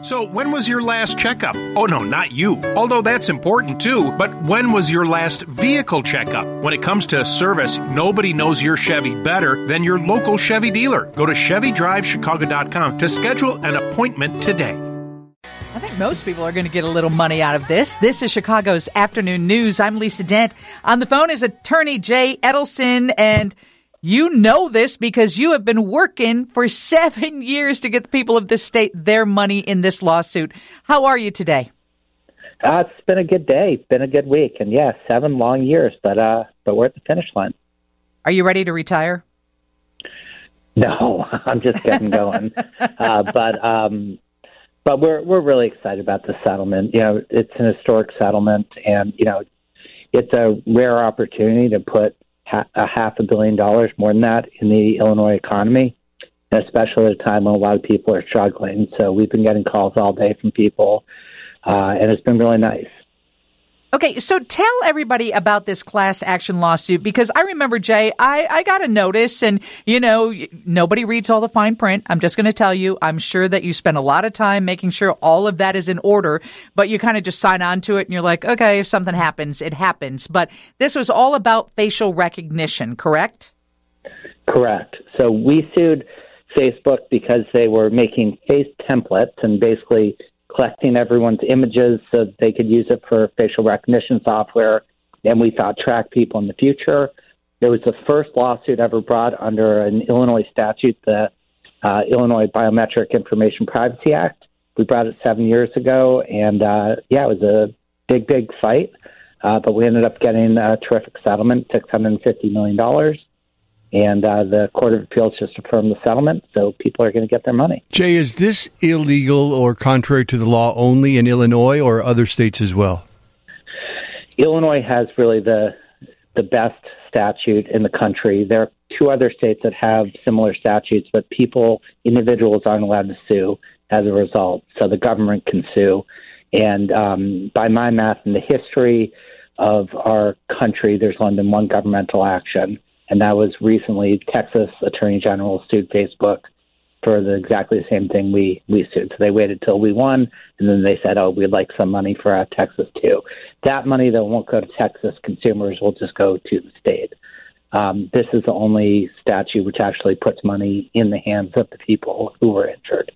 So when was your last checkup? Oh no, not you. Although that's important too, but when was your last vehicle checkup? When it comes to service, nobody knows your Chevy better than your local Chevy dealer. Go to ChevyDriveChicago.com to schedule an appointment today. I think most people are going to get a little money out of this. This is Chicago's Afternoon News. I'm Lisa Dent. On the phone is attorney Jay Edelson, and you know this because you have been working for 7 years to get the people of this state their money in this lawsuit. How are you today? It's been a good day. It's been a good week. And, yeah, 7 long years, but we're at the finish line. Are you ready to retire? No, I'm just getting going. But we're really excited about the settlement. You know, it's an historic settlement, and, you know, it's a rare opportunity to put a $500 million, more than that, in the Illinois economy, and especially at a time when a lot of people are struggling. So we've been getting calls all day from people, and it's been really nice. Okay, so tell everybody about this class action lawsuit, because I remember, Jay, I got a notice, and, you know, nobody reads all the fine print. I'm just going to tell you, I'm sure that you spend a lot of time making sure all of that is in order, but you kind of just sign on to it, and you're like, okay, if something happens, it happens. But this was all about facial recognition, correct? Correct. So we sued Facebook because they were making face templates and basically collecting everyone's images so that they could use it for facial recognition software, and we thought track people in the future. It was the first lawsuit ever brought under an Illinois statute, the Illinois Biometric Information Privacy Act. We brought it 7 years ago, and, yeah, it was a big, big fight, but we ended up getting a terrific settlement, $650 million. And the Court of Appeals just affirmed the settlement, so people are going to get their money. Jay, is this illegal or contrary to the law only in Illinois or other states as well? Illinois has really the best statute in the country. There are 2 other states that have similar statutes, but individuals aren't allowed to sue as a result, so the government can sue. And by my math, in the history of our country, there's only been 1 governmental action. And that was recently Texas Attorney General sued Facebook for exactly the same thing we sued. So they waited till we won, and then they said, oh, we'd like some money for Texas too. That money that won't go to Texas consumers will just go to the state. This is the only statute which actually puts money in the hands of the people who were injured.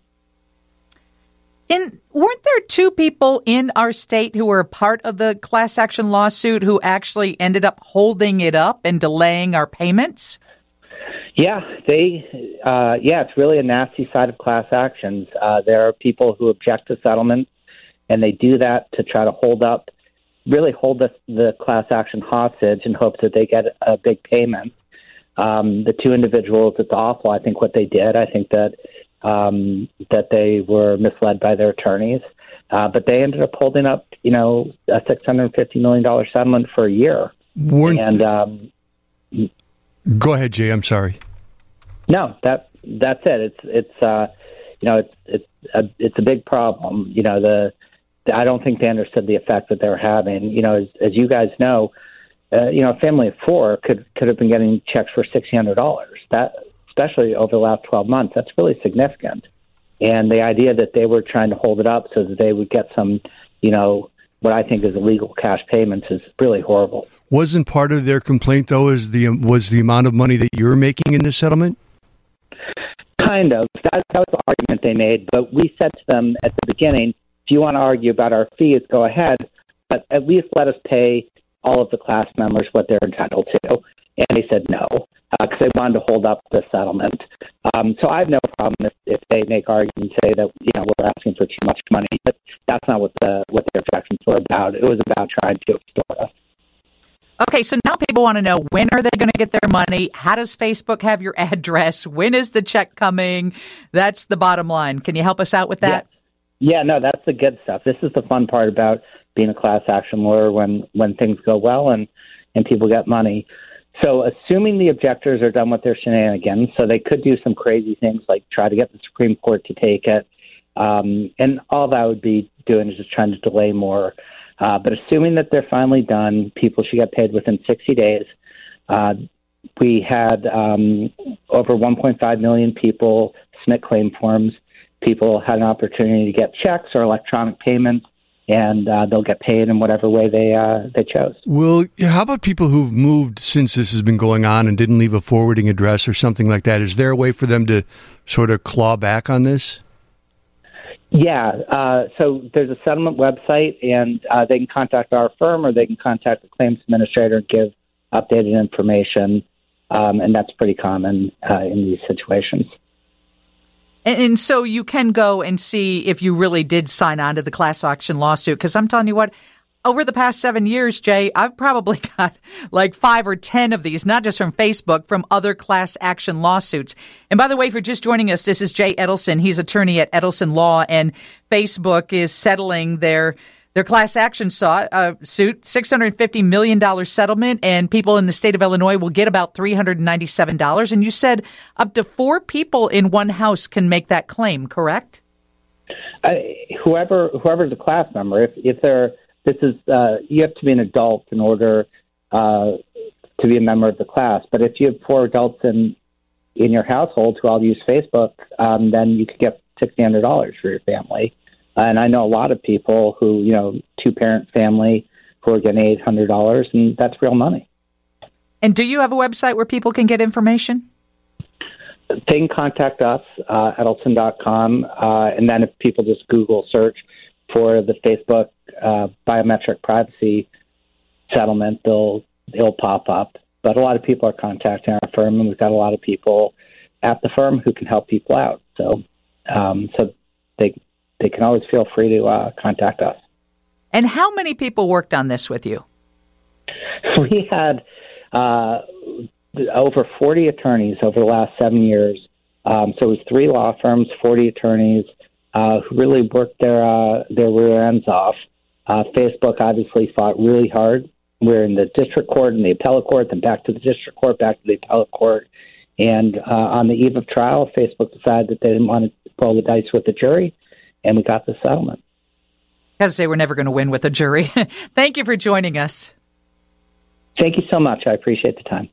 And weren't there 2 people in our state who were a part of the class action lawsuit who actually ended up holding it up and delaying our payments? Yeah, it's really a nasty side of class actions. There are people who object to settlements, and they do that to try to hold the class action hostage in hopes that they get a big payment. The 2 individuals, it's awful. I think what they did, that they were misled by their attorneys. But they ended up holding up, a $650 million settlement for a year. Go ahead, Jay. I'm sorry. No, that's it. It's a big problem. I don't think they understood the effect that they were having. As you guys know, a family of 4 could have been getting checks for $1,600. That, especially over the last 12 months, that's really significant. And the idea that they were trying to hold it up so that they would get some, what I think is illegal cash payments is really horrible. Wasn't part of their complaint, though, was the amount of money that you're making in this settlement? Kind of. That was the argument they made. But we said to them at the beginning, if you want to argue about our fees, go ahead. But at least let us pay all of the class members what they're entitled to. And they said no, because they wanted to hold up the settlement. So I have no problem if they make arguments and say that, we're asking for too much money. But that's not what their objections were about. It was about trying to extort us. Okay, so now people want to know, when are they going to get their money? How does Facebook have your address? When is the check coming? That's the bottom line. Can you help us out with that? Yeah, no, that's the good stuff. This is the fun part about being a class action lawyer when things go well and people get money. So assuming the objectors are done with their shenanigans, so they could do some crazy things like try to get the Supreme Court to take it, and all that would be doing is just trying to delay more. But assuming that they're finally done, people should get paid within 60 days. We had over 1.5 million people submit claim forms. people had an opportunity to get checks or electronic payments, and they'll get paid in whatever way they chose. Well, how about people who've moved since this has been going on and didn't leave a forwarding address or something like that? Is there a way for them to sort of claw back on this? Yeah. So there's a settlement website, and they can contact our firm or they can contact the claims administrator and give updated information, and that's pretty common in these situations. And so you can go and see if you really did sign on to the class action lawsuit, because I'm telling you what, over the past 7 years, Jay, I've probably got like 5 or 10 of these, not just from Facebook, from other class action lawsuits. And by the way, for just joining us, this is Jay Edelson. He's attorney at Edelson Law, and Facebook is settling their class action suit, $650 million settlement, and people in the state of Illinois will get about $397. And you said up to 4 people in one house can make that claim, correct? Whoever's the class member, if you have to be an adult in order to be a member of the class. But if you have 4 adults in your household who all use Facebook, then you could get $1,600 for your family. And I know a lot of people who, two-parent family who are getting $800, and that's real money. And do you have a website where people can get information? They can contact us, edelson.com, and then if people just Google search for the Facebook biometric privacy settlement, it'll pop up. But a lot of people are contacting our firm, and we've got a lot of people at the firm who can help people out. So they can always feel free to contact us. And how many people worked on this with you? We had over 40 attorneys over the last 7 years. So it was 3 law firms, 40 attorneys who really worked their rear ends off. Facebook obviously fought really hard. We're in the district court and the appellate court, then back to the district court, back to the appellate court. And on the eve of trial, Facebook decided that they didn't want to roll the dice with the jury. And we got the settlement. Because they were never going to win with a jury. Thank you for joining us. Thank you so much. I appreciate the time.